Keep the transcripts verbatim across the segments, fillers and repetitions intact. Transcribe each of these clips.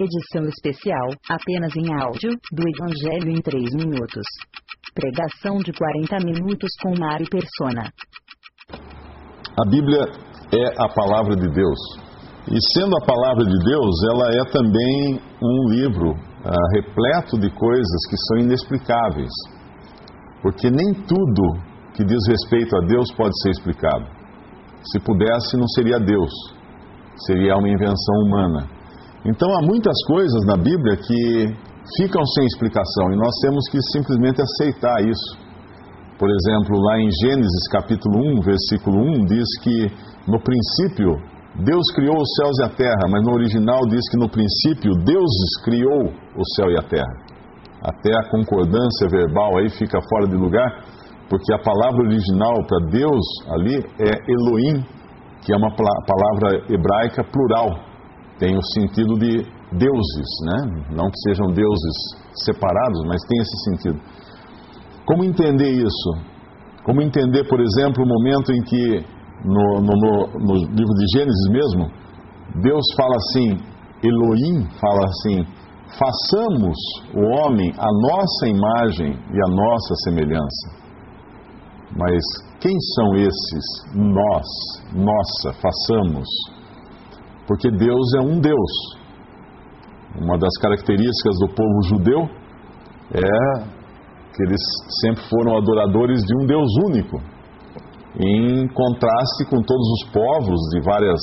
Edição especial, apenas em áudio, do Evangelho em três minutos. Pregação de quarenta minutos com Mari Persona. A Bíblia é a palavra de Deus. E sendo a palavra de Deus, ela é também um livro ah, repleto de coisas que são inexplicáveis. Porque nem tudo que diz respeito a Deus pode ser explicado. Se pudesse, não seria Deus. Seria uma invenção humana. Então há muitas coisas na Bíblia que ficam sem explicação e nós temos que simplesmente aceitar isso. Por exemplo, lá em Gênesis capítulo um, versículo um, diz que no princípio Deus criou os céus e a terra, mas no original diz que no princípio Deus criou o céu e a terra. Até a concordância verbal aí fica fora de lugar, porque a palavra original para Deus ali é Elohim, que é uma palavra hebraica plural, tem o sentido de deuses, né? Não que sejam deuses separados, mas tem esse sentido. Como entender isso? Como entender, por exemplo, o momento em que, no, no, no livro de Gênesis mesmo, Deus fala assim, Elohim fala assim, façamos o homem à nossa imagem e à nossa semelhança. Mas quem são esses nós, nossa, façamos? Porque Deus é um Deus. Uma das características do povo judeu é que eles sempre foram adoradores de um Deus único, em contraste com todos os povos de várias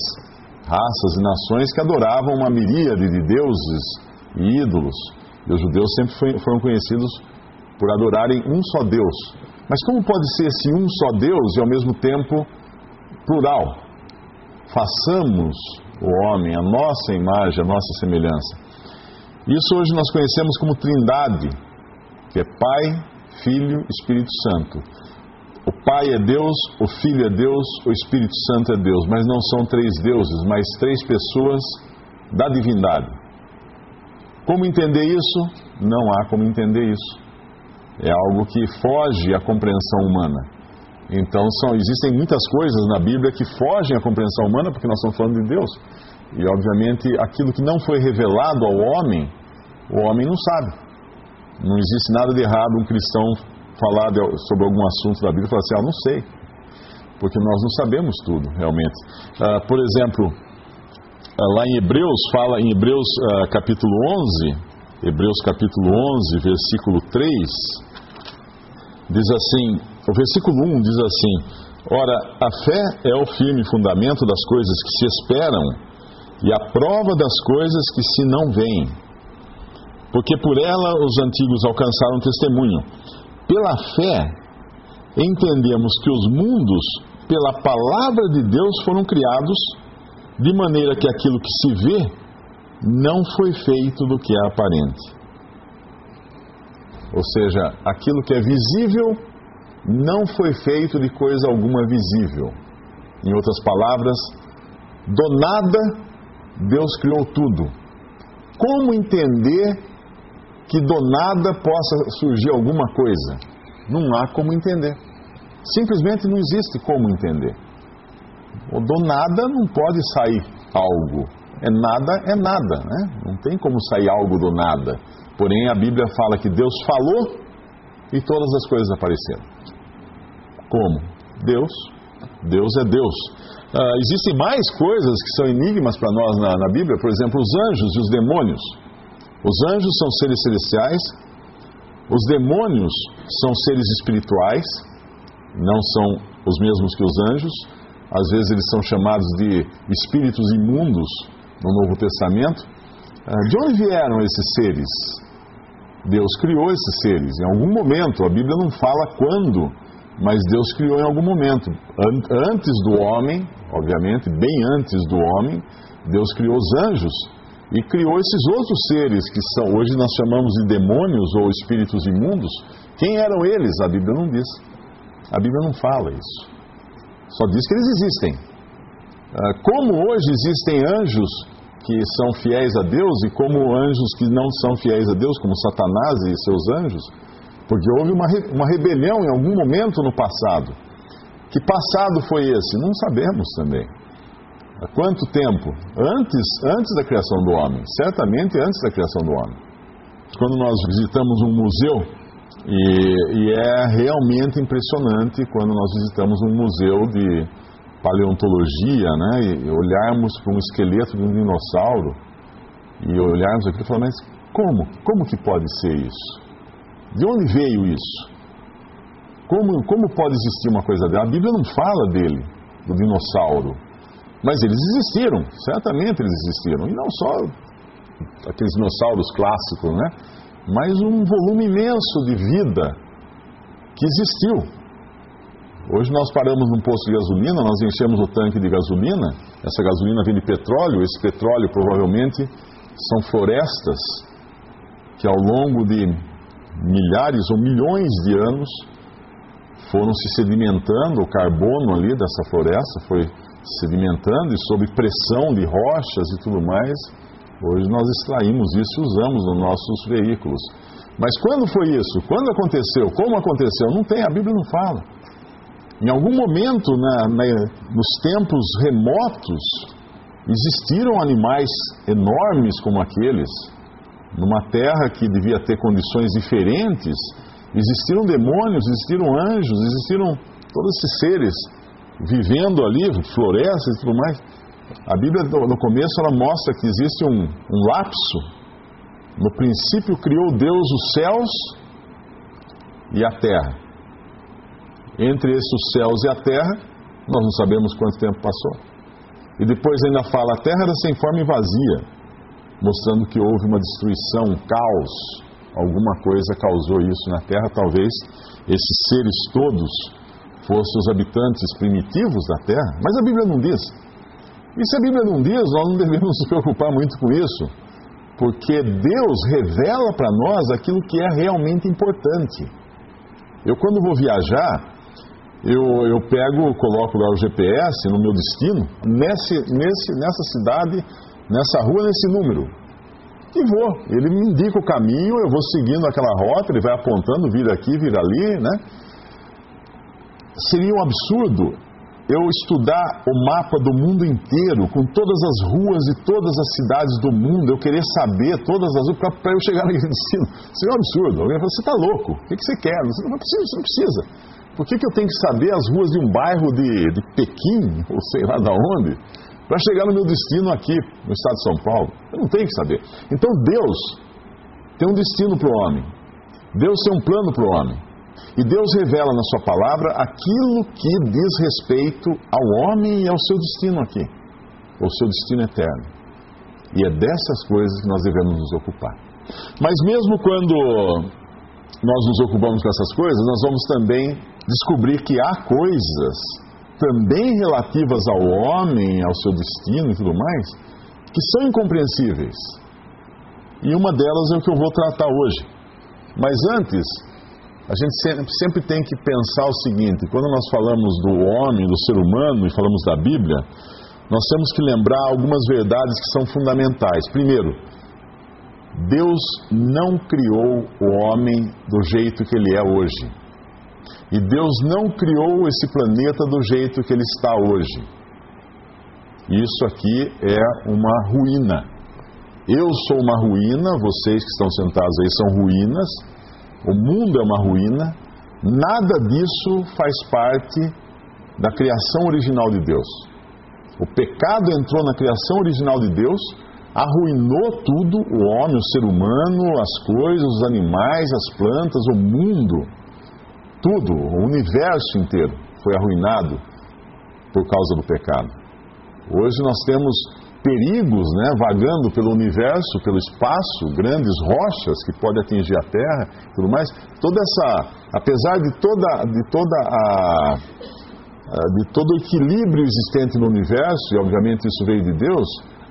raças e nações que adoravam uma miríade de deuses e ídolos. E os judeus sempre foram conhecidos por adorarem um só Deus. Mas como pode ser esse um só Deus e ao mesmo tempo plural? Façamos o homem a nossa imagem, a nossa semelhança. Isso hoje nós conhecemos como Trindade, que é Pai, Filho, Espírito Santo. O Pai é Deus, o Filho é Deus, o Espírito Santo é Deus. Mas não são três deuses, mas três pessoas da divindade. Como entender isso? Não há como entender isso. É algo que foge à compreensão humana. Então, são, existem muitas coisas na Bíblia que fogem à compreensão humana, porque nós estamos falando de Deus. E, obviamente, aquilo que não foi revelado ao homem, o homem não sabe. Não existe nada de errado um cristão falar de, sobre algum assunto da Bíblia e falar assim, ah, não sei, porque nós não sabemos tudo, realmente. Ah, por exemplo, lá em Hebreus, fala em Hebreus ah, capítulo onze... Hebreus capítulo onze, versículo três, diz assim, o versículo um diz assim, ora, a fé é o firme fundamento das coisas que se esperam e a prova das coisas que se não veem, porque por ela os antigos alcançaram testemunho. Pela fé entendemos que os mundos, pela palavra de Deus, foram criados, de maneira que aquilo que se vê não foi feito do que é aparente. Ou seja, aquilo que é visível não foi feito de coisa alguma visível. Em outras palavras, do nada, Deus criou tudo. Como entender que do nada possa surgir alguma coisa? Não há como entender. Simplesmente não existe como entender. Do nada não pode sair algo. É nada, é nada, né? Não tem como sair algo do nada. Porém, a Bíblia fala que Deus falou e todas as coisas apareceram. Como? Deus. Deus é Deus. Ah, existem mais coisas que são enigmas para nós na, na Bíblia. Por exemplo, os anjos e os demônios. Os anjos são seres celestiais. Os demônios são seres espirituais. Não são os mesmos que os anjos. Às vezes eles são chamados de espíritos imundos no Novo Testamento. De onde vieram esses seres? Deus criou esses seres em algum momento. A Bíblia não fala quando, mas Deus criou em algum momento. Antes do homem, obviamente, bem antes do homem, Deus criou os anjos e criou esses outros seres que são, hoje nós chamamos de demônios ou espíritos imundos. Quem eram eles? A Bíblia não diz. A Bíblia não fala isso. Só diz que eles existem. Como hoje existem anjos que são fiéis a Deus e como anjos que não são fiéis a Deus, como Satanás e seus anjos, porque houve uma, re, uma rebelião em algum momento no passado. Que passado foi esse? Não sabemos também. Há quanto tempo? Antes, antes da criação do homem. Certamente antes da criação do homem. Quando nós visitamos um museu, e, e é realmente impressionante quando nós visitamos um museu de paleontologia, né, e olharmos para um esqueleto de um dinossauro, e olharmos aquilo e falarmos, mas como? Como que pode ser isso? De onde veio isso? Como, como pode existir uma coisa dela? A Bíblia não fala dele, do dinossauro. Mas eles existiram, certamente eles existiram. E não só aqueles dinossauros clássicos, né? Mas um volume imenso de vida que existiu. Hoje nós paramos num posto de gasolina, nós enchemos o tanque de gasolina. Essa gasolina vem de petróleo. Esse petróleo provavelmente são florestas que ao longo de milhares ou milhões de anos foram se sedimentando, o carbono ali dessa floresta foi sedimentando, e sob pressão de rochas e tudo mais, hoje nós extraímos isso e usamos nos nossos veículos. Mas quando foi isso? Quando aconteceu? Como aconteceu? Não tem, a Bíblia não fala. Em algum momento, na, na, nos tempos remotos, existiram animais enormes como aqueles, numa terra que devia ter condições diferentes. Existiram demônios, existiram anjos, existiram todos esses seres vivendo ali, florestas e tudo mais. A Bíblia, no começo, ela mostra que existe um, um lapso. No princípio criou Deus os céus e a terra. Entre esses céus e a terra, nós não sabemos quanto tempo passou. E depois ainda fala, a terra era sem forma e vazia, mostrando que houve uma destruição, um caos. Alguma coisa causou isso na Terra. Talvez esses seres todos fossem os habitantes primitivos da Terra. Mas a Bíblia não diz. E se a Bíblia não diz, nós não devemos nos preocupar muito com isso. Porque Deus revela para nós aquilo que é realmente importante. Eu, quando vou viajar, eu, eu pego, coloco lá o G P S no meu destino, nesse, nesse, nessa cidade, nessa rua, nesse número. E vou, ele me indica o caminho, eu vou seguindo aquela rota, ele vai apontando, vira aqui, vira ali, né? Seria um absurdo eu estudar o mapa do mundo inteiro, com todas as ruas e todas as cidades do mundo, eu querer saber todas as ruas para eu chegar naquele destino. Seria um absurdo. Alguém fala, você está louco, o que, que você quer? Você não precisa, você não precisa. Por que, que eu tenho que saber as ruas de um bairro de, de Pequim, ou sei lá de onde, para chegar no meu destino aqui, no estado de São Paulo? Eu não tenho que saber. Então Deus tem um destino para o homem. Deus tem um plano para o homem. E Deus revela na sua palavra aquilo que diz respeito ao homem e ao seu destino aqui. Ao seu destino eterno. E é dessas coisas que nós devemos nos ocupar. Mas mesmo quando nós nos ocupamos com essas coisas, nós vamos também descobrir que há coisas também relativas ao homem, ao seu destino e tudo mais, que são incompreensíveis. E uma delas é o que eu vou tratar hoje. Mas antes, a gente sempre tem que pensar o seguinte, quando nós falamos do homem, do ser humano, e falamos da Bíblia, nós temos que lembrar algumas verdades que são fundamentais. Primeiro, Deus não criou o homem do jeito que ele é hoje. E Deus não criou esse planeta do jeito que ele está hoje. Isso aqui é uma ruína. Eu sou uma ruína, vocês que estão sentados aí são ruínas, o mundo é uma ruína, nada disso faz parte da criação original de Deus. O pecado entrou na criação original de Deus, arruinou tudo, o homem, o ser humano, as coisas, os animais, as plantas, o mundo. Tudo, o universo inteiro foi arruinado por causa do pecado. Hoje nós temos perigos, né, vagando pelo universo, pelo espaço, grandes rochas que podem atingir a Terra e tudo mais. Toda essa, apesar de, toda, de, toda a, de todo o equilíbrio existente no universo, e obviamente isso veio de Deus,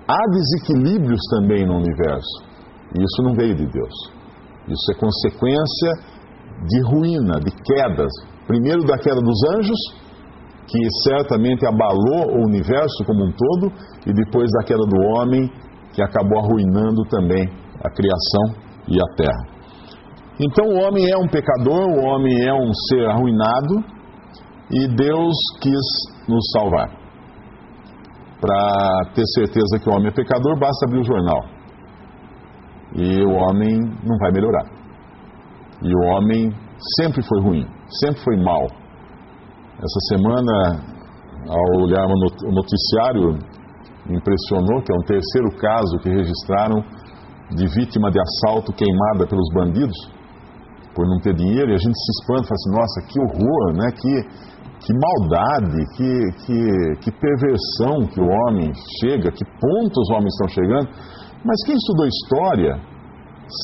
há desequilíbrios também no universo. E isso não veio de Deus. Isso é consequência de ruína, de quedas. Primeiro da queda dos anjos, que certamente abalou o universo como um todo, e depois da queda do homem, que acabou arruinando também a criação e a terra. Então o homem é um pecador, o homem é um ser arruinado, e Deus quis nos salvar. Para ter certeza que o homem é pecador, basta abrir o jornal. E o homem não vai melhorar. E o homem sempre foi ruim, sempre foi mal. Essa semana, ao olhar o noticiário, impressionou que é um terceiro caso que registraram de vítima de assalto queimada pelos bandidos por não ter dinheiro, e a gente se espanta, fala assim, nossa, que horror, né? Que... Que maldade, que, que, que perversão que o homem chega, que ponto os homens estão chegando. Mas quem estudou história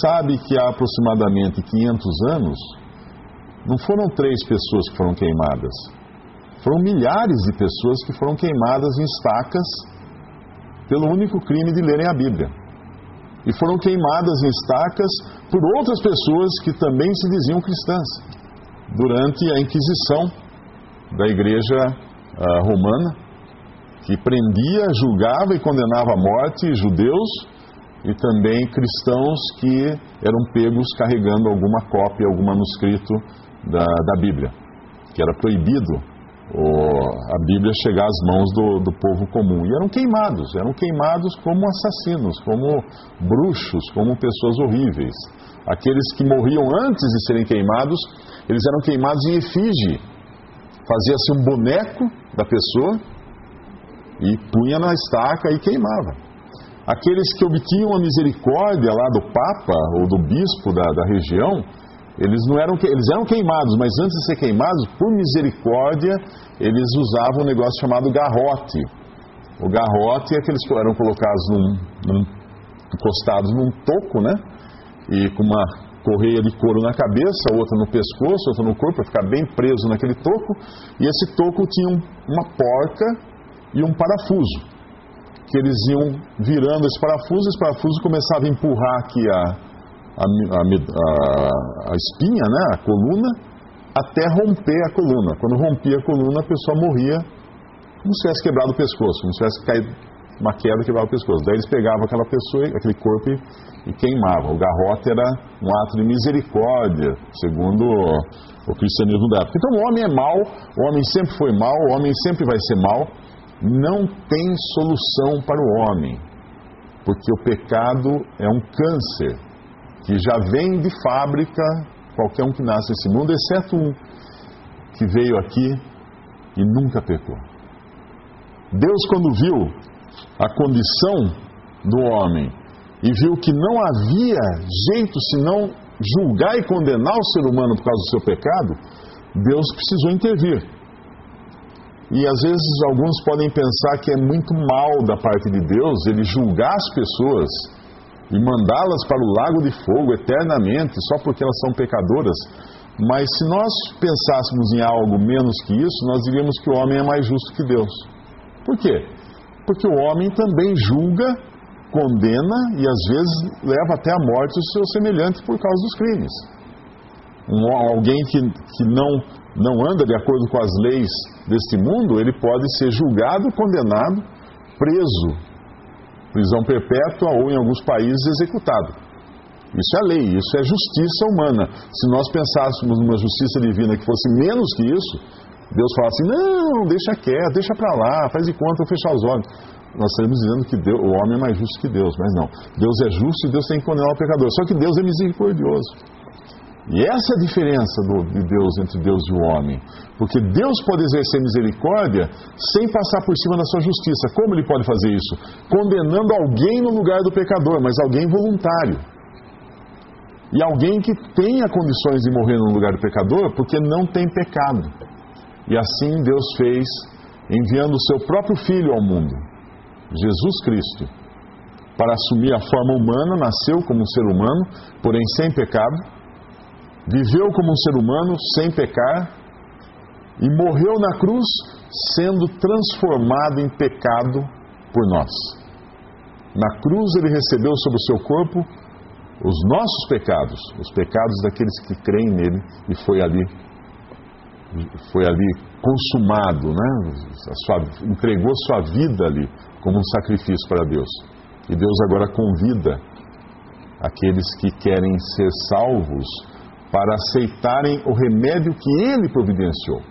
sabe que há aproximadamente quinhentos anos não foram três pessoas que foram queimadas. Foram milhares de pessoas que foram queimadas em estacas pelo único crime de lerem a Bíblia. E foram queimadas em estacas por outras pessoas que também se diziam cristãs durante a Inquisição da igreja uh, romana, que prendia, julgava e condenava à morte judeus e também cristãos que eram pegos carregando alguma cópia, algum manuscrito da, da Bíblia, que era proibido o, a Bíblia chegar às mãos do, do povo comum. E eram queimados, eram queimados como assassinos, como bruxos, como pessoas horríveis. Aqueles que morriam antes de serem queimados, eles eram queimados em efígie. Fazia-se um boneco da pessoa e punha na estaca e queimava. Aqueles que obtinham a misericórdia lá do Papa ou do Bispo da, da região, eles, não eram, eles eram queimados, mas antes de ser queimados, por misericórdia, eles usavam um negócio chamado garrote. O garrote é que eles eram colocados num, num, encostados num toco, né? E com uma correia de couro na cabeça, outra no pescoço, outra no corpo, para ficar bem preso naquele toco. E esse toco tinha um, uma porca e um parafuso, que eles iam virando esse parafuso, esse parafuso começava a empurrar aqui a, a, a, a, a espinha, né, a coluna, até romper a coluna. Quando rompia a coluna, a pessoa morria como se tivesse quebrado o pescoço, como se tivesse caído uma queda que quebrava o pescoço. Daí eles pegavam aquela pessoa, aquele corpo e, e queimavam. O garrote era um ato de misericórdia, segundo o, o cristianismo da época. Então o homem é mau, o homem sempre foi mau, o homem sempre vai ser mau. Não tem solução para o homem, porque o pecado é um câncer que já vem de fábrica, qualquer um que nasce nesse mundo, exceto um que veio aqui e nunca pecou. Deus, quando viu a condição do homem e viu que não havia jeito senão julgar e condenar o ser humano por causa do seu pecado, Deus precisou intervir. E às vezes alguns podem pensar que é muito mal da parte de Deus ele julgar as pessoas e mandá-las para o lago de fogo eternamente só porque elas são pecadoras. Mas se nós pensássemos em algo menos que isso, nós diríamos que o homem é mais justo que Deus. Por quê? Porque o homem também julga, condena e às vezes leva até a morte o seu semelhante por causa dos crimes. Um, alguém que, que não, não anda de acordo com as leis deste mundo, ele pode ser julgado, condenado, preso, prisão perpétua ou em alguns países executado. Isso é lei, isso é justiça humana. Se nós pensássemos numa justiça divina que fosse menos que isso, Deus fala assim, não, deixa quieto, deixa para lá, faz de conta, eu fechar os olhos. Nós estamos dizendo que Deus, o homem é mais justo que Deus, mas não. Deus é justo e Deus tem que condenar o pecador, só que Deus é misericordioso. E essa é a diferença do, de Deus entre Deus e o homem. Porque Deus pode exercer misericórdia sem passar por cima da sua justiça. Como ele pode fazer isso? Condenando alguém no lugar do pecador, mas alguém voluntário. E alguém que tenha condições de morrer no lugar do pecador, porque não tem pecado. E assim Deus fez, enviando o seu próprio Filho ao mundo, Jesus Cristo, para assumir a forma humana, nasceu como um ser humano, porém sem pecado, viveu como um ser humano, sem pecar, e morreu na cruz, sendo transformado em pecado por nós. Na cruz ele recebeu sobre o seu corpo os nossos pecados, os pecados daqueles que creem nele, e foi ali foi ali consumado, né? A sua, entregou sua vida ali como um sacrifício para Deus. E Deus agora convida aqueles que querem ser salvos para aceitarem o remédio que Ele providenciou.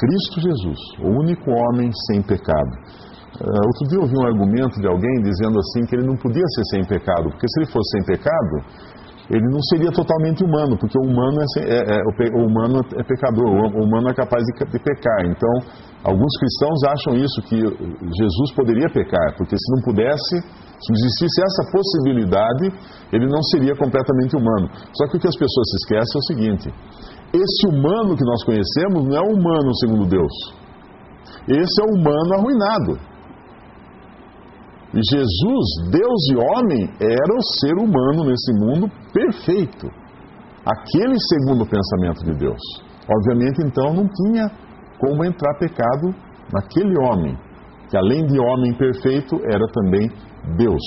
Cristo Jesus, o único homem sem pecado. Uh, outro dia eu ouvi um argumento de alguém dizendo assim que ele não podia ser sem pecado, porque se ele fosse sem pecado, ele não seria totalmente humano, porque o humano é, é, é, o humano é pecador, o humano é capaz de, de pecar. Então, alguns cristãos acham isso, que Jesus poderia pecar, porque se não pudesse, se existisse essa possibilidade, ele não seria completamente humano. Só que o que as pessoas se esquecem é o seguinte: esse humano que nós conhecemos não é o humano segundo Deus. Esse é o humano arruinado. E Jesus, Deus e homem, era o ser humano nesse mundo perfeito. Aquele segundo o pensamento de Deus. Obviamente, então, não tinha como entrar pecado naquele homem, que além de homem perfeito, era também Deus,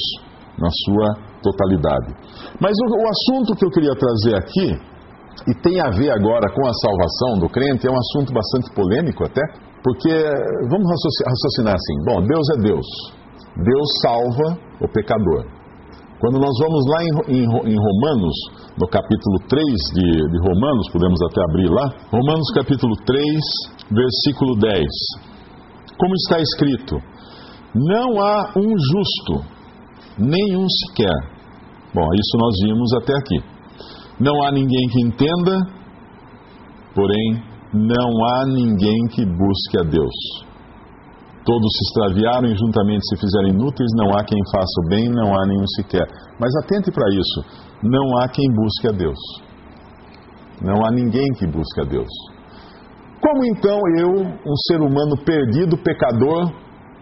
na sua totalidade. Mas o, o assunto que eu queria trazer aqui, e tem a ver agora com a salvação do crente, é um assunto bastante polêmico até, porque vamos raciocinar assim: bom, Deus é Deus. Deus salva o pecador. Quando nós vamos lá em, em, em Romanos, no capítulo três de, de Romanos, podemos até abrir lá, Romanos capítulo três, versículo dez. Como está escrito: não há um justo, nenhum sequer. Bom, isso nós vimos até aqui. Não há ninguém que entenda, porém não há ninguém que busque a Deus. Todos se extraviaram e juntamente se fizeram inúteis, não há quem faça o bem, não há nenhum sequer. Mas atente para isso, não há quem busque a Deus. Não há ninguém que busque a Deus. Como então eu, um ser humano perdido, pecador,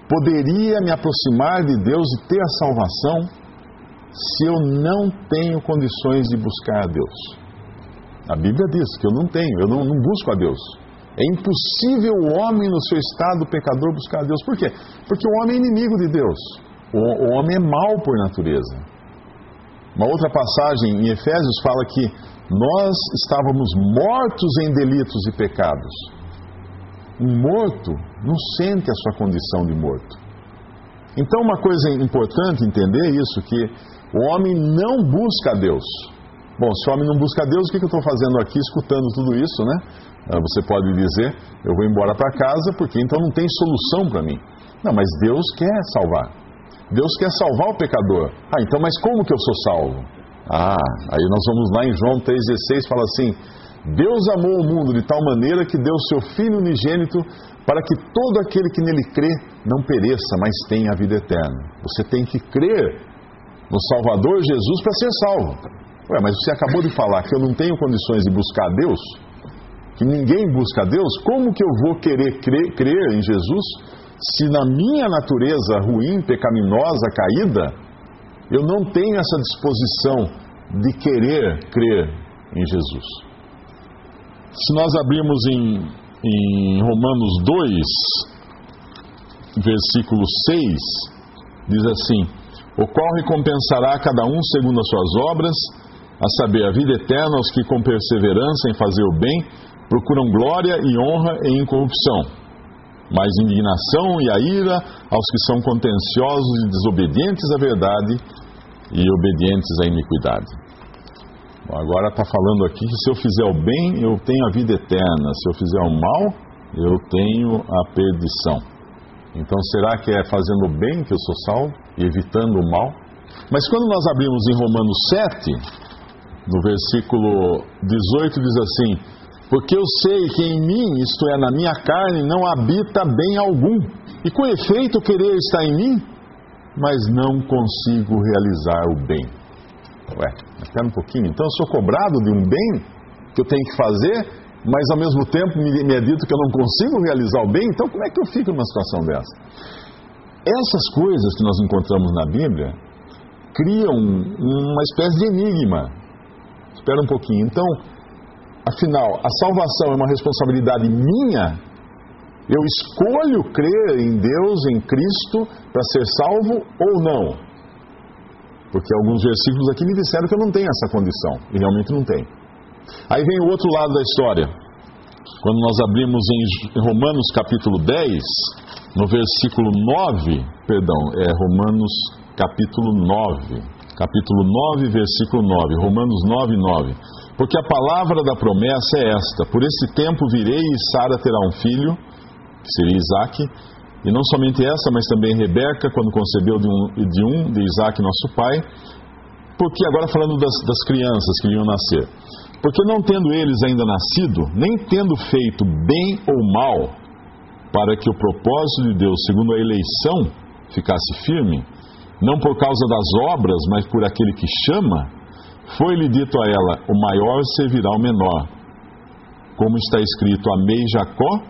poderia me aproximar de Deus e ter a salvação, se eu não tenho condições de buscar a Deus? A Bíblia diz que eu não tenho, eu não, não busco a Deus. É impossível o homem no seu estado pecador buscar a Deus. Por quê? Porque o homem é inimigo de Deus. O, o homem é mau por natureza. Uma outra passagem em Efésios fala que nós estávamos mortos em delitos e pecados. Um morto não sente a sua condição de morto. Então uma coisa importante entender isso, que o homem não busca a Deus. Bom, se o homem não busca a Deus, o que eu estou fazendo aqui escutando tudo isso, né? Você pode dizer: eu vou embora para casa porque então não tem solução para mim. Não, mas Deus quer salvar. Deus quer salvar o pecador. Ah, então, mas como que eu sou salvo? Ah, aí nós vamos lá em João três dezesseis, fala assim: Deus amou o mundo de tal maneira que deu o seu Filho unigênito para que todo aquele que nele crê não pereça, mas tenha a vida eterna. Você tem que crer no Salvador Jesus para ser salvo. Ué, mas você acabou de falar que eu não tenho condições de buscar a Deus? Que ninguém busca a Deus? Como que eu vou querer crer, crer em Jesus se na minha natureza ruim, pecaminosa, caída, eu não tenho essa disposição de querer crer em Jesus? Se nós abrirmos em, em Romanos dois, versículo seis, diz assim: o qual recompensará a cada um segundo as suas obras, a saber, a vida eterna aos que com perseverança em fazer o bem procuram glória e honra e incorrupção, mas indignação e a ira aos que são contenciosos e desobedientes à verdade e obedientes à iniquidade. Bom, agora está falando aqui que se eu fizer o bem, eu tenho a vida eterna. Se eu fizer o mal, eu tenho a perdição. Então, será que é fazendo o bem que eu sou salvo e evitando o mal? Mas quando nós abrimos em Romanos sete, no versículo dezoito, diz assim: porque eu sei que em mim, isto é, na minha carne, não habita bem algum. E com efeito o querer está em mim, mas não consigo realizar o bem. Ué, espera um pouquinho. Então eu sou cobrado de um bem que eu tenho que fazer, mas ao mesmo tempo me, me é dito que eu não consigo realizar o bem. Então como é que eu fico numa situação dessa? Essas coisas que nós encontramos na Bíblia criam uma espécie de enigma. Espera um pouquinho. Então, afinal, a salvação é uma responsabilidade minha? Eu escolho crer em Deus, em Cristo, para ser salvo ou não? Porque alguns versículos aqui me disseram que eu não tenho essa condição, e realmente não tenho. Aí vem o outro lado da história. Quando nós abrimos em Romanos capítulo dez, no versículo nove, perdão, é Romanos capítulo nove, capítulo nove, versículo nove, Romanos nove, nove. Porque a palavra da promessa é esta: por esse tempo virei e Sara terá um filho, que seria Isaque, e não somente essa, mas também Rebeca, quando concebeu de um, de, um, de Isaque, nosso pai, porque agora falando das, das crianças que iam nascer, porque não tendo eles ainda nascido, nem tendo feito bem ou mal, para que o propósito de Deus, segundo a eleição, ficasse firme, não por causa das obras, mas por aquele que chama, foi-lhe dito a ela: o maior servirá ao menor. Como está escrito: amei Jacó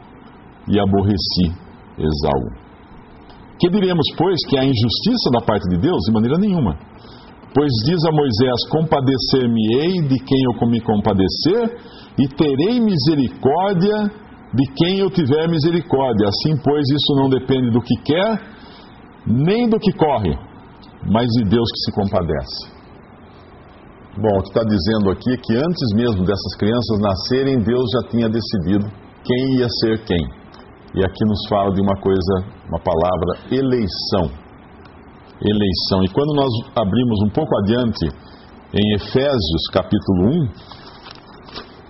e aborreci Esaú. Que diremos, pois, que há injustiça da parte de Deus? De maneira nenhuma. Pois diz a Moisés: compadecer-me-ei de quem eu me compadecer, e terei misericórdia de quem eu tiver misericórdia. Assim, pois, isso não depende do que quer, nem do que corre, mas de Deus que se compadece. Bom, o que está dizendo aqui é que antes mesmo dessas crianças nascerem, Deus já tinha decidido quem ia ser quem. E aqui nos fala de uma coisa, uma palavra, eleição. Eleição. E quando nós abrimos um pouco adiante, em Efésios capítulo um,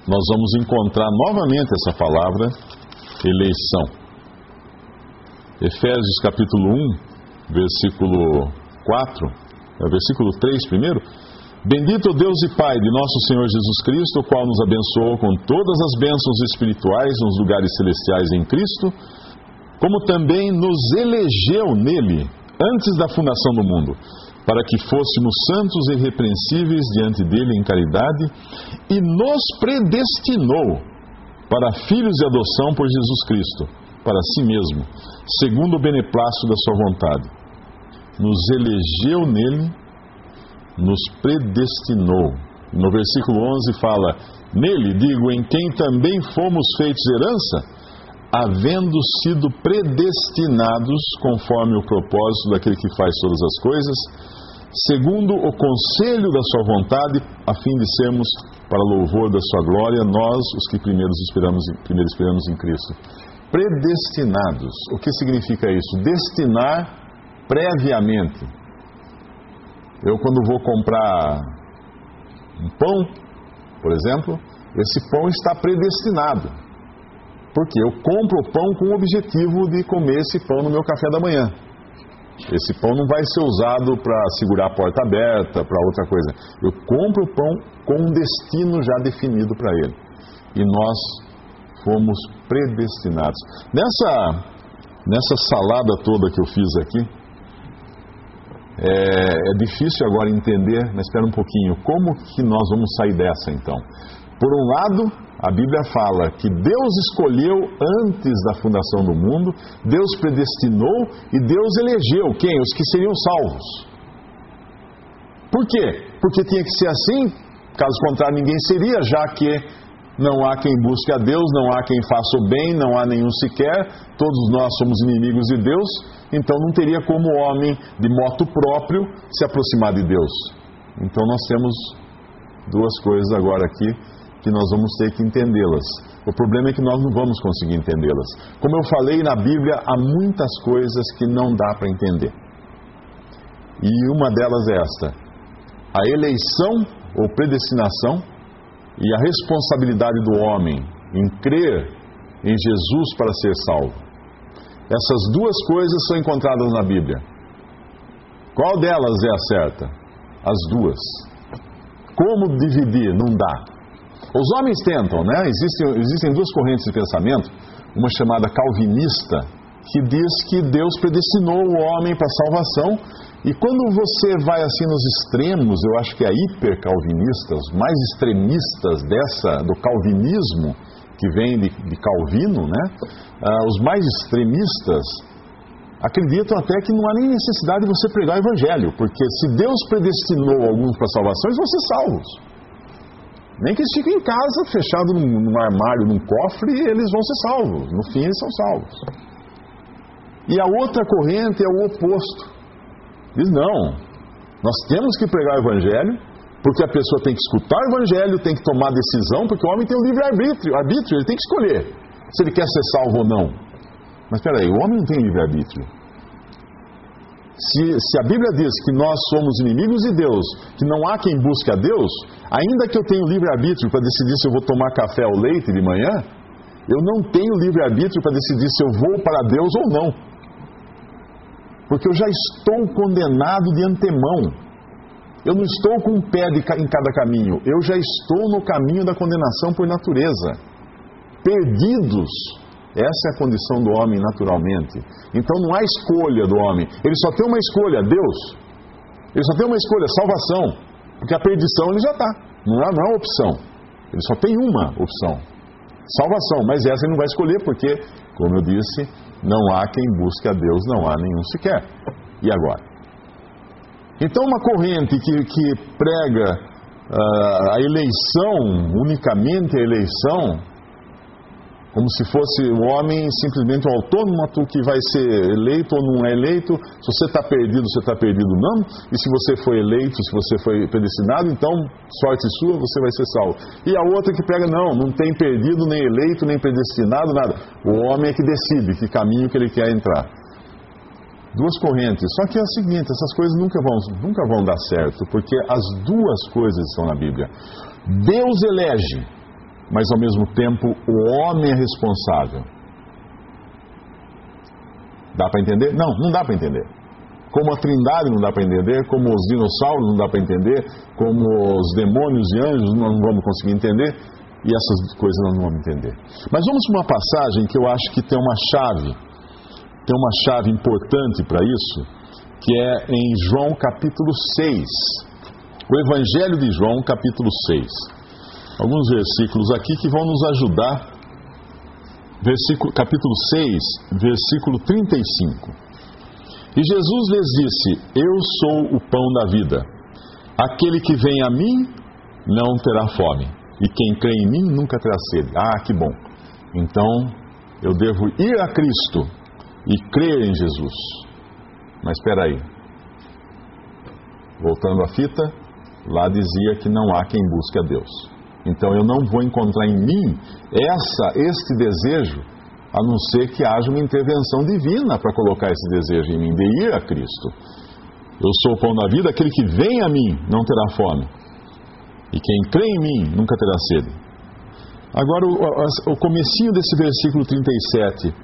nós vamos encontrar novamente essa palavra, eleição. Efésios capítulo um, versículo quatro, é o versículo três primeiro. Bendito Deus e Pai de nosso Senhor Jesus Cristo, o qual nos abençoou com todas as bênçãos espirituais nos lugares celestiais em Cristo, como também nos elegeu nele, antes da fundação do mundo, para que fôssemos santos e irrepreensíveis diante dele em caridade, e nos predestinou para filhos de adoção por Jesus Cristo, para si mesmo, segundo o beneplácito da sua vontade. Nos elegeu nele, nos predestinou. No versículo onze fala: nele, digo, em quem também fomos feitos herança, havendo sido predestinados conforme o propósito daquele que faz todas as coisas, segundo o conselho da sua vontade, a fim de sermos para louvor da sua glória, nós, os que primeiros esperamos, primeiro esperamos em Cristo. Predestinados. O que significa isso? Destinar previamente. Eu, quando vou comprar um pão, por exemplo, esse pão está predestinado, porque eu compro o pão com o objetivo de comer esse pão no meu café da manhã. Esse pão não vai ser usado para segurar a porta aberta, para outra coisa. Eu compro o pão com um destino já definido para ele. E nós fomos predestinados. Nessa, nessa salada toda que eu fiz aqui, é, é difícil agora entender, mas espera um pouquinho. Como que nós vamos sair dessa, então? Por um lado, a Bíblia fala que Deus escolheu antes da fundação do mundo, Deus predestinou e Deus elegeu quem? Os que seriam salvos. Por quê? Porque tinha que ser assim, caso contrário ninguém seria, já que não há quem busque a Deus, não há quem faça o bem, não há nenhum sequer, todos nós somos inimigos de Deus, então não teria como o homem de moto próprio se aproximar de Deus. Então nós temos duas coisas agora aqui, que nós vamos ter que entendê-las. O problema é que nós não vamos conseguir entendê-las. Como eu falei, na Bíblia há muitas coisas que não dá para entender. E uma delas é esta: a eleição ou predestinação e a responsabilidade do homem em crer em Jesus para ser salvo. Essas duas coisas são encontradas na Bíblia. Qual delas é a certa? As duas. Como dividir? Não dá. Os homens tentam, né? Existem, existem duas correntes de pensamento, uma chamada calvinista, que diz que Deus predestinou o homem para a salvação, e quando você vai assim nos extremos, eu acho que é hipercalvinista, os mais extremistas dessa, do calvinismo, que vem de, de Calvino, né? Ah, os mais extremistas acreditam até que não há nem necessidade de você pregar o evangelho, porque se Deus predestinou alguns para a salvação, eles vão ser salvos. Nem que eles fiquem em casa, fechados num, num armário, num cofre, eles vão ser salvos. No fim, eles são salvos. E a outra corrente é o oposto. Diz, não, nós temos que pregar o evangelho, porque a pessoa tem que escutar o evangelho, tem que tomar decisão, porque o homem tem o livre arbítrio, arbítrio, ele tem que escolher se ele quer ser salvo ou não. Mas peraí, o homem não tem livre-arbítrio. Se, se a Bíblia diz que nós somos inimigos de Deus, que não há quem busque a Deus, ainda que eu tenha livre-arbítrio para decidir se eu vou tomar café ou leite de manhã, eu não tenho livre-arbítrio para decidir se eu vou para Deus ou não. Porque eu já estou condenado de antemão. Eu não estou com um pé de, em cada caminho. Eu já estou no caminho da condenação por natureza. Perdidos. Essa é a condição do homem naturalmente. Então não há escolha do homem. Ele só tem uma escolha, Deus. Ele só tem uma escolha, salvação. Porque a perdição ele já está. Não há, não há opção. Ele só tem uma opção. Salvação, mas essa ele não vai escolher porque, como eu disse, não há quem busque a Deus, não há nenhum sequer. E agora? Então uma corrente que, que prega uh, a eleição, unicamente a eleição, como se fosse o homem simplesmente um autômato que vai ser eleito ou não é eleito, se você está perdido, você está perdido não, e se você foi eleito, se você foi predestinado, então sorte sua, você vai ser salvo. E a outra que pega, não, não tem perdido, nem eleito, nem predestinado, nada. O homem é que decide que caminho que ele quer entrar. Duas correntes, só que é o seguinte, essas coisas nunca vão, nunca vão dar certo, porque as duas coisas estão na Bíblia. Deus elege, mas ao mesmo tempo o homem é responsável. Dá para entender? Não, não dá para entender. Como a Trindade não dá para entender, como os dinossauros não dá para entender, como os demônios e anjos não vamos conseguir entender, e essas coisas nós não vamos entender. Mas vamos para uma passagem que eu acho que tem uma chave, tem uma chave importante para isso, que é em João capítulo seis. O Evangelho de João capítulo seis. Alguns versículos aqui que vão nos ajudar. Versículo, capítulo seis, versículo trinta e cinco. E Jesus lhes disse, eu sou o pão da vida. Aquele que vem a mim não terá fome. E quem crê em mim nunca terá sede. Ah, que bom. Então, eu devo ir a Cristo e crer em Jesus. Mas espera aí. Voltando à fita, lá dizia que não há quem busque a Deus. Então eu não vou encontrar em mim essa, este desejo, a não ser que haja uma intervenção divina para colocar esse desejo em mim, de ir a Cristo. Eu sou o pão da vida, aquele que vem a mim não terá fome. E quem crê em mim nunca terá sede. Agora o, o comecinho desse versículo trinta e sete.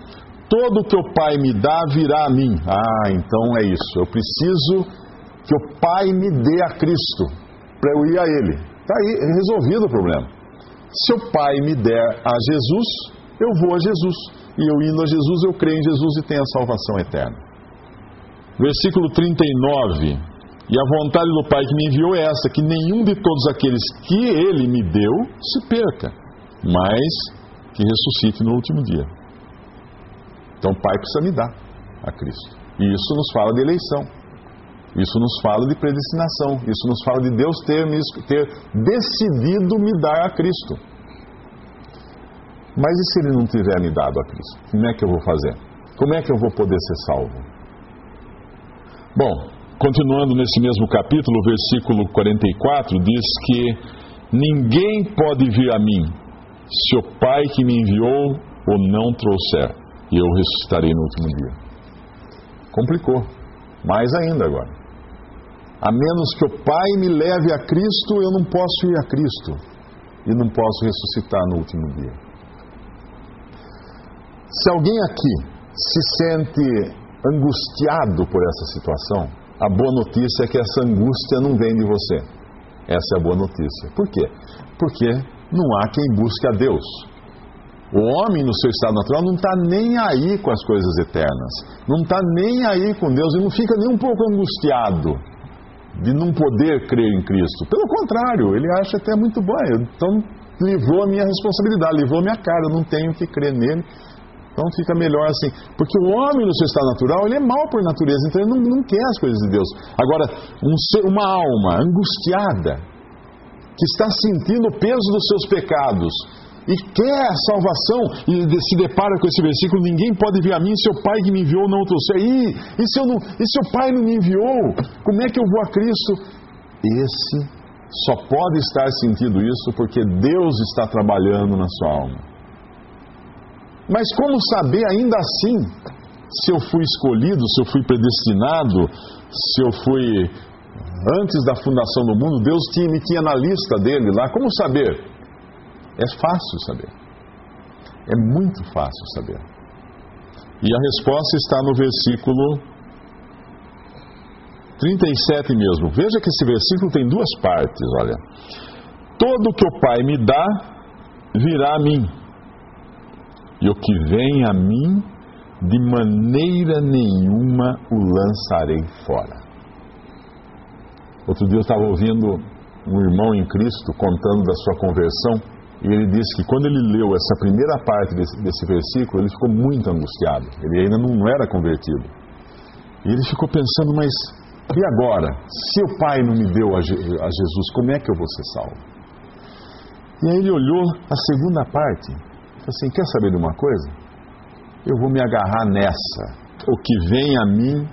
Todo o que o Pai me dá virá a mim. Ah, então é isso. Eu preciso que o Pai me dê a Cristo para eu ir a Ele. Está aí, resolvido o problema. Se o Pai me der a Jesus, eu vou a Jesus. E eu indo a Jesus, eu creio em Jesus e tenho a salvação eterna. Versículo trinta e nove. E a vontade do Pai que me enviou é essa, que nenhum de todos aqueles que Ele me deu se perca, mas que ressuscite no último dia. Então o Pai precisa me dar a Cristo. E isso nos fala de eleição. Isso nos fala de predestinação. Isso nos fala de Deus ter, ter decidido me dar a Cristo. Mas e se Ele não tiver me dado a Cristo? Como é que eu vou fazer? Como é que eu vou poder ser salvo? Bom, continuando nesse mesmo capítulo, o versículo quarenta e quatro diz que ninguém pode vir a mim se o Pai que me enviou o não trouxer, e eu ressuscitarei no último dia. Complicou. Mais ainda agora. A menos que o Pai me leve a Cristo, eu não posso ir a Cristo. E não posso ressuscitar no último dia. Se alguém aqui se sente angustiado por essa situação, a boa notícia é que essa angústia não vem de você. Essa é a boa notícia. Por quê? Porque não há quem busque a Deus. O homem, no seu estado natural, não está nem aí com as coisas eternas. Não está nem aí com Deus e não fica nem um pouco angustiado de não poder crer em Cristo. Pelo contrário, ele acha até muito bom. Então, livrou a minha responsabilidade, livrou a minha cara, eu não tenho que crer nele. Então, fica melhor assim. Porque o homem, no seu estado natural, ele é mau por natureza, então ele não, não quer as coisas de Deus. Agora, um ser, uma alma angustiada, que está sentindo o peso dos seus pecados, e quer a salvação, e se depara com esse versículo, ninguém pode vir a mim se o Pai que me enviou não trouxer. E, e, se eu não, e se o Pai não me enviou, como é que eu vou a Cristo? Esse só pode estar sentindo isso porque Deus está trabalhando na sua alma. Mas como saber ainda assim se eu fui escolhido, se eu fui predestinado, se eu fui... Antes da fundação do mundo, Deus tinha, me tinha na lista dele lá. Como saber? É fácil saber. É muito fácil saber. E a resposta está no versículo trinta e sete mesmo. Veja que esse versículo tem duas partes, olha. Todo que o Pai me dá, virá a mim. E o que vem a mim, de maneira nenhuma o lançarei fora. Outro dia eu estava ouvindo um irmão em Cristo contando da sua conversão, e ele disse que quando ele leu essa primeira parte desse, desse versículo, ele ficou muito angustiado, ele ainda não era convertido. E ele ficou pensando, mas e agora? Se o Pai não me deu a, Je- a Jesus, como é que eu vou ser salvo? E aí ele olhou a segunda parte, falou assim, quer saber de uma coisa? Eu vou me agarrar nessa, o que vem a mim,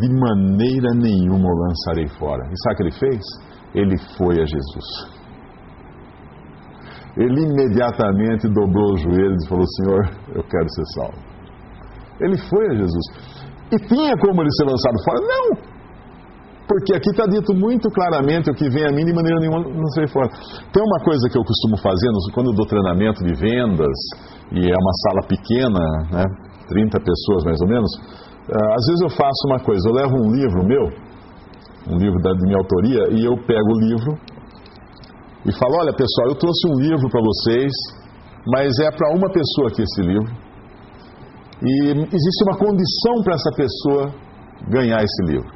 de maneira nenhuma o lançarei fora. E sabe o que ele fez? Ele foi a Jesus. Ele imediatamente dobrou os joelhos e falou, Senhor, eu quero ser salvo. Ele foi a Jesus. E tinha como ele ser lançado fora? Não! Porque aqui está dito muito claramente o que vem a mim de maneira nenhuma não lançarei fora. Tem uma coisa que eu costumo fazer quando eu dou treinamento de vendas, e é uma sala pequena, né, trinta pessoas mais ou menos, às vezes eu faço uma coisa, eu levo um livro meu, um livro da, de minha autoria, e eu pego o livro e falo, olha pessoal, eu trouxe um livro para vocês, mas é para uma pessoa aqui esse livro, e existe uma condição para essa pessoa ganhar esse livro.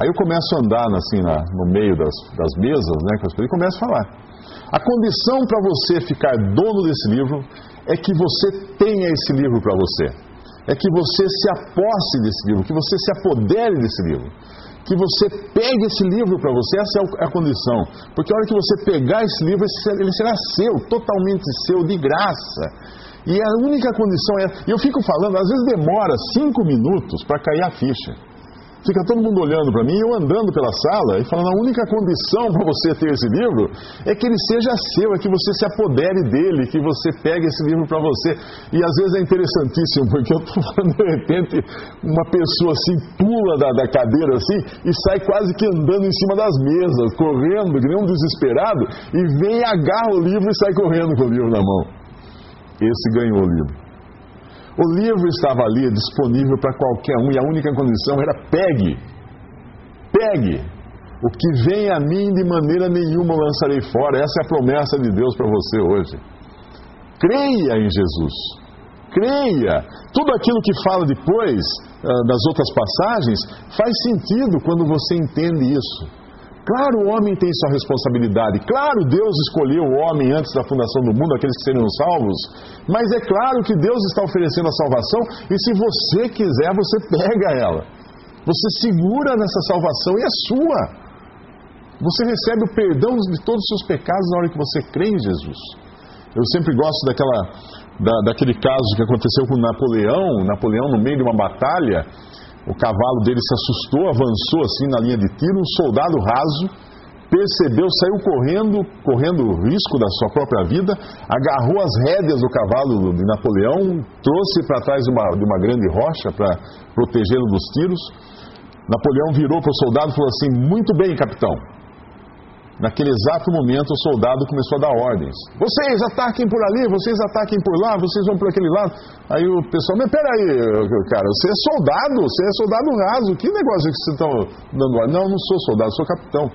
Aí eu começo a andar assim, na, no meio das, das mesas, né, e começo a falar. A condição para você ficar dono desse livro é que você tenha esse livro para você. É que você se aposse desse livro, que você se apodere desse livro, que você pegue esse livro para você, essa é a condição. Porque a hora que você pegar esse livro, ele será seu, totalmente seu, de graça. E a única condição é... E eu fico falando, às vezes demora cinco minutos para cair a ficha. Fica todo mundo olhando para mim, eu andando pela sala e falando, a única condição para você ter esse livro é que ele seja seu, é que você se apodere dele, que você pegue esse livro para você. E às vezes é interessantíssimo, porque eu estou falando, de repente, uma pessoa assim, pula da, da cadeira assim e sai quase que andando em cima das mesas, correndo, que nem um desesperado, e vem, agarra o livro e sai correndo com o livro na mão. Esse ganhou o livro. O livro estava ali, disponível para qualquer um, e a única condição era pegue, pegue, o que vem a mim de maneira nenhuma lançarei fora. Essa é a promessa de Deus para você hoje. Creia em Jesus, creia. Tudo aquilo que fala depois, das outras passagens, faz sentido quando você entende isso. Claro, o homem tem sua responsabilidade. Claro, Deus escolheu o homem antes da fundação do mundo, aqueles que seriam salvos. Mas é claro que Deus está oferecendo a salvação, e se você quiser, você pega ela. Você segura nessa salvação e é sua. Você recebe o perdão de todos os seus pecados na hora que você crê em Jesus. Eu sempre gosto daquela, da, daquele caso que aconteceu com Napoleão. Napoleão, no meio de uma batalha, o cavalo dele se assustou, avançou assim na linha de tiro, um soldado raso percebeu, saiu correndo, correndo o risco da sua própria vida, agarrou as rédeas do cavalo de Napoleão, trouxe para trás de uma, de uma grande rocha para protegê-lo dos tiros. Napoleão virou para o soldado e falou assim, muito bem, capitão. Naquele exato momento o soldado começou a dar ordens. Vocês ataquem por ali, vocês ataquem por lá, vocês vão por aquele lado. Aí o pessoal, mas peraí, cara, você é soldado, você é soldado raso, que negócio que vocês estão dando ordem? Não, eu não sou soldado, sou capitão.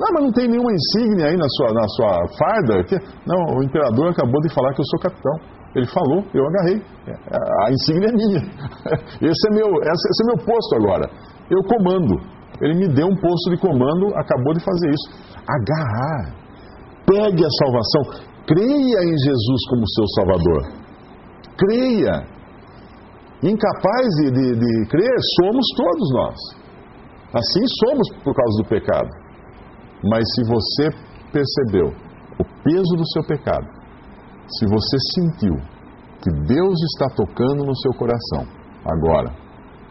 Não, mas não tem nenhuma insígnia aí na sua, na sua farda? Não, o imperador acabou de falar que eu sou capitão. Ele falou, eu agarrei. A insígnia é minha. Esse é meu, esse é meu posto agora. Eu comando. Ele me deu um posto de comando, acabou de fazer isso. Agarrar, pegue a salvação, creia em Jesus como seu Salvador, creia. Incapaz de, de, de crer somos todos nós, assim somos por causa do pecado. Mas se você percebeu o peso do seu pecado, se você sentiu que Deus está tocando no seu coração, agora,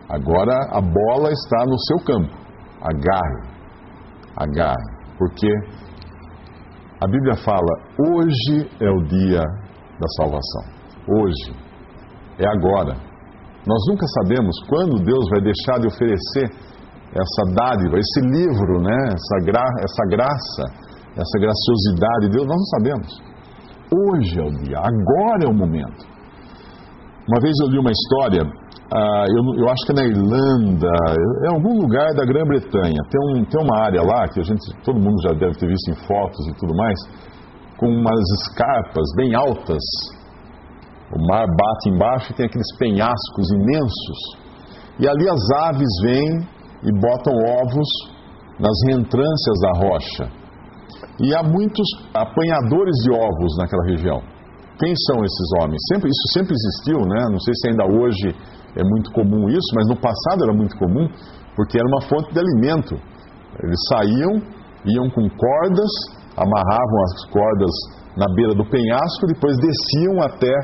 agora a bola está no seu campo, agarre, agarre. Porque a Bíblia fala, hoje é o dia da salvação. hoje, é agora. Nós nunca sabemos quando Deus vai deixar de oferecer essa dádiva, esse livro, né? essa, gra essa graça, essa graciosidade de Deus, nós não sabemos. Hoje é o dia, agora é o momento. Uma vez eu li uma história, ah, eu, eu acho que é na Irlanda, é algum lugar da Grã-Bretanha, tem, um, tem uma área lá, que a gente, todo mundo já deve ter visto em fotos e tudo mais, com umas escarpas bem altas, o mar bate embaixo e tem aqueles penhascos imensos, e ali as aves vêm e botam ovos nas reentrâncias da rocha, e há muitos apanhadores de ovos naquela região. Quem são esses homens? Sempre, isso sempre existiu, né? Não sei se ainda hoje é muito comum isso, mas no passado era muito comum, porque era uma fonte de alimento. Eles saíam, iam com cordas, amarravam as cordas na beira do penhasco, depois desciam até,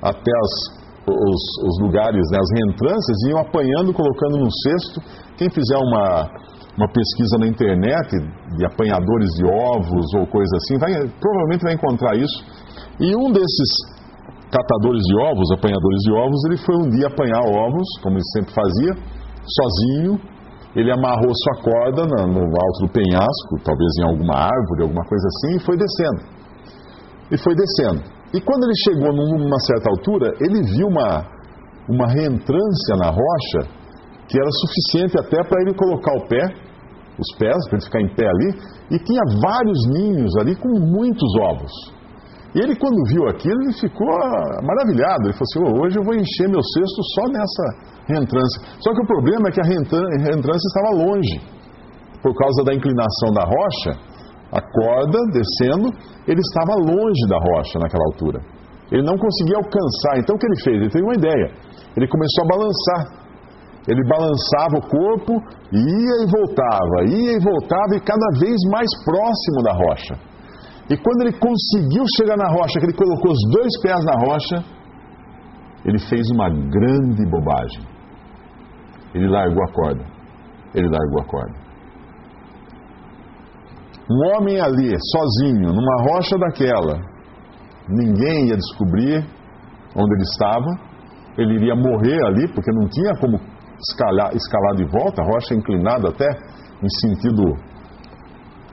até as, os, os lugares, né, as reentrâncias, iam apanhando, colocando num cesto. Quem fizer uma, uma pesquisa na internet de apanhadores de ovos ou coisa assim, vai, provavelmente vai encontrar isso. E um desses catadores de ovos, apanhadores de ovos, ele foi um dia apanhar ovos, como ele sempre fazia, sozinho. Ele amarrou sua corda no alto do penhasco, talvez em alguma árvore, alguma coisa assim, e foi descendo. E foi descendo. E quando ele chegou numa certa altura, ele viu uma, uma reentrância na rocha que era suficiente até para ele colocar o pé, os pés, para ele ficar em pé ali, e tinha vários ninhos ali com muitos ovos. E ele, quando viu aquilo, ele ficou maravilhado. Ele falou assim, oh, hoje eu vou encher meu cesto só nessa reentrância. Só que o problema é que a reentrância estava longe. Por causa da inclinação da rocha, a corda descendo, ele estava longe da rocha naquela altura. Ele não conseguia alcançar. Então o que ele fez? Ele teve uma ideia. Ele começou a balançar. Ele balançava o corpo, ia e voltava, ia e voltava, e cada vez mais próximo da rocha. E quando ele conseguiu chegar na rocha, que ele colocou os dois pés na rocha, ele fez uma grande bobagem. Ele largou a corda. Ele largou a corda. Um homem ali, sozinho, numa rocha daquela, ninguém ia descobrir onde ele estava. Ele iria morrer ali, porque não tinha como escalar, escalar de volta, a rocha é inclinada até em sentido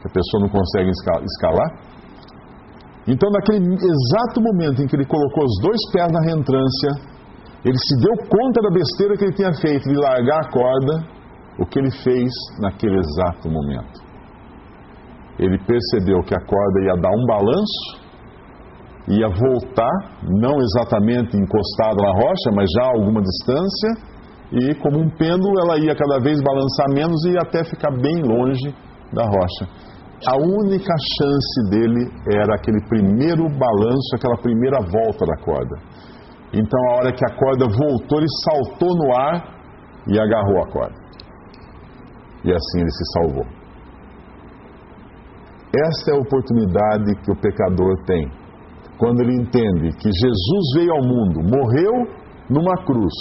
que a pessoa não consegue escalar. Então, naquele exato momento em que ele colocou os dois pés na reentrância, ele se deu conta da besteira que ele tinha feito de largar a corda, o que ele fez naquele exato momento. Ele percebeu que a corda ia dar um balanço, ia voltar, não exatamente encostada na rocha, mas já a alguma distância, e como um pêndulo ela ia cada vez balançar menos e ia até ficar bem longe da rocha. A única chance dele era aquele primeiro balanço, aquela primeira volta da corda. Então, a hora que a corda voltou, ele saltou no ar e agarrou a corda. E assim ele se salvou. Esta é a oportunidade que o pecador tem, quando ele entende que Jesus veio ao mundo, morreu numa cruz,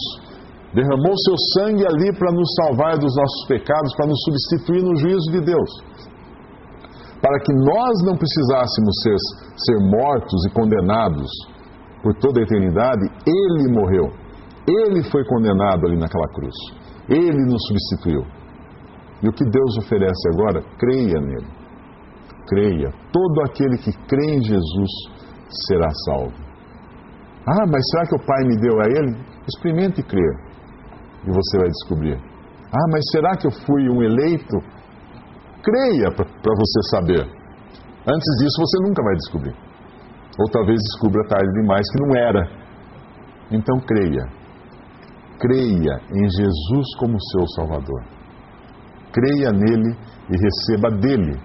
derramou seu sangue ali para nos salvar dos nossos pecados, para nos substituir no juízo de Deus, para que nós não precisássemos ser, ser mortos e condenados por toda a eternidade. Ele morreu, Ele foi condenado ali naquela cruz, Ele nos substituiu. E o que Deus oferece agora? Creia nele, creia. Todo aquele que crê em Jesus será salvo. Ah, mas será que o Pai me deu a Ele? Experimente crer, e você vai descobrir. Ah, mas será que eu fui um eleito? Creia para você saber. Antes disso você nunca vai descobrir. Ou talvez descubra tarde demais que não era. Então creia. Creia em Jesus como seu Salvador. Creia nele e receba dele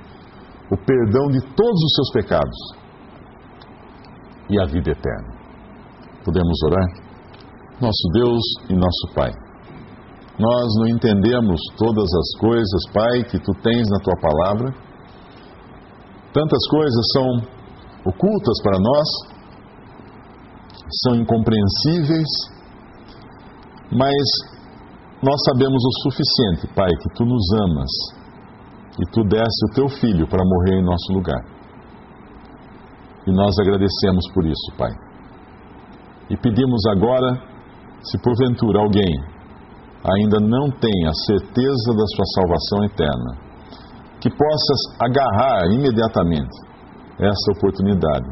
o perdão de todos os seus pecados e a vida eterna. Podemos orar? Nosso Deus e nosso Pai, nós não entendemos todas as coisas, Pai, que Tu tens na Tua Palavra. Tantas coisas são ocultas para nós, são incompreensíveis, mas nós sabemos o suficiente, Pai, que Tu nos amas e Tu deste o Teu Filho para morrer em nosso lugar. E nós agradecemos por isso, Pai. E pedimos agora, se porventura alguém ainda não tem a certeza da sua salvação eterna, que possas agarrar imediatamente essa oportunidade.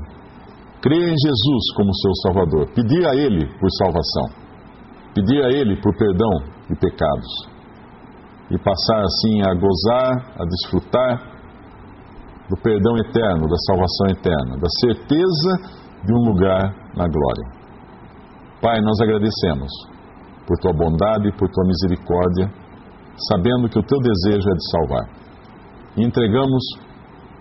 Crer em Jesus como seu Salvador. Pedir a Ele por salvação. Pedir a Ele por perdão de pecados. E passar assim a gozar, a desfrutar do perdão eterno, da salvação eterna, da certeza de um lugar na glória. Pai, nós agradecemos por Tua bondade e por Tua misericórdia, sabendo que o Teu desejo é de salvar. E entregamos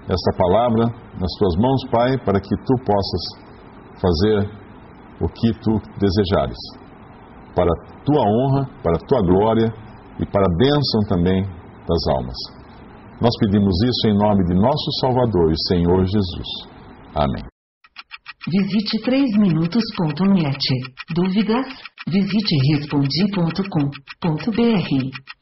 esta palavra nas Tuas mãos, Pai, para que Tu possas fazer o que Tu desejares, para a Tua honra, para a Tua glória e para a bênção também das almas. Nós pedimos isso em nome de nosso Salvador e Senhor Jesus. Amém. Visite três minutos ponto net. Dúvidas? Visite respondi ponto com ponto br.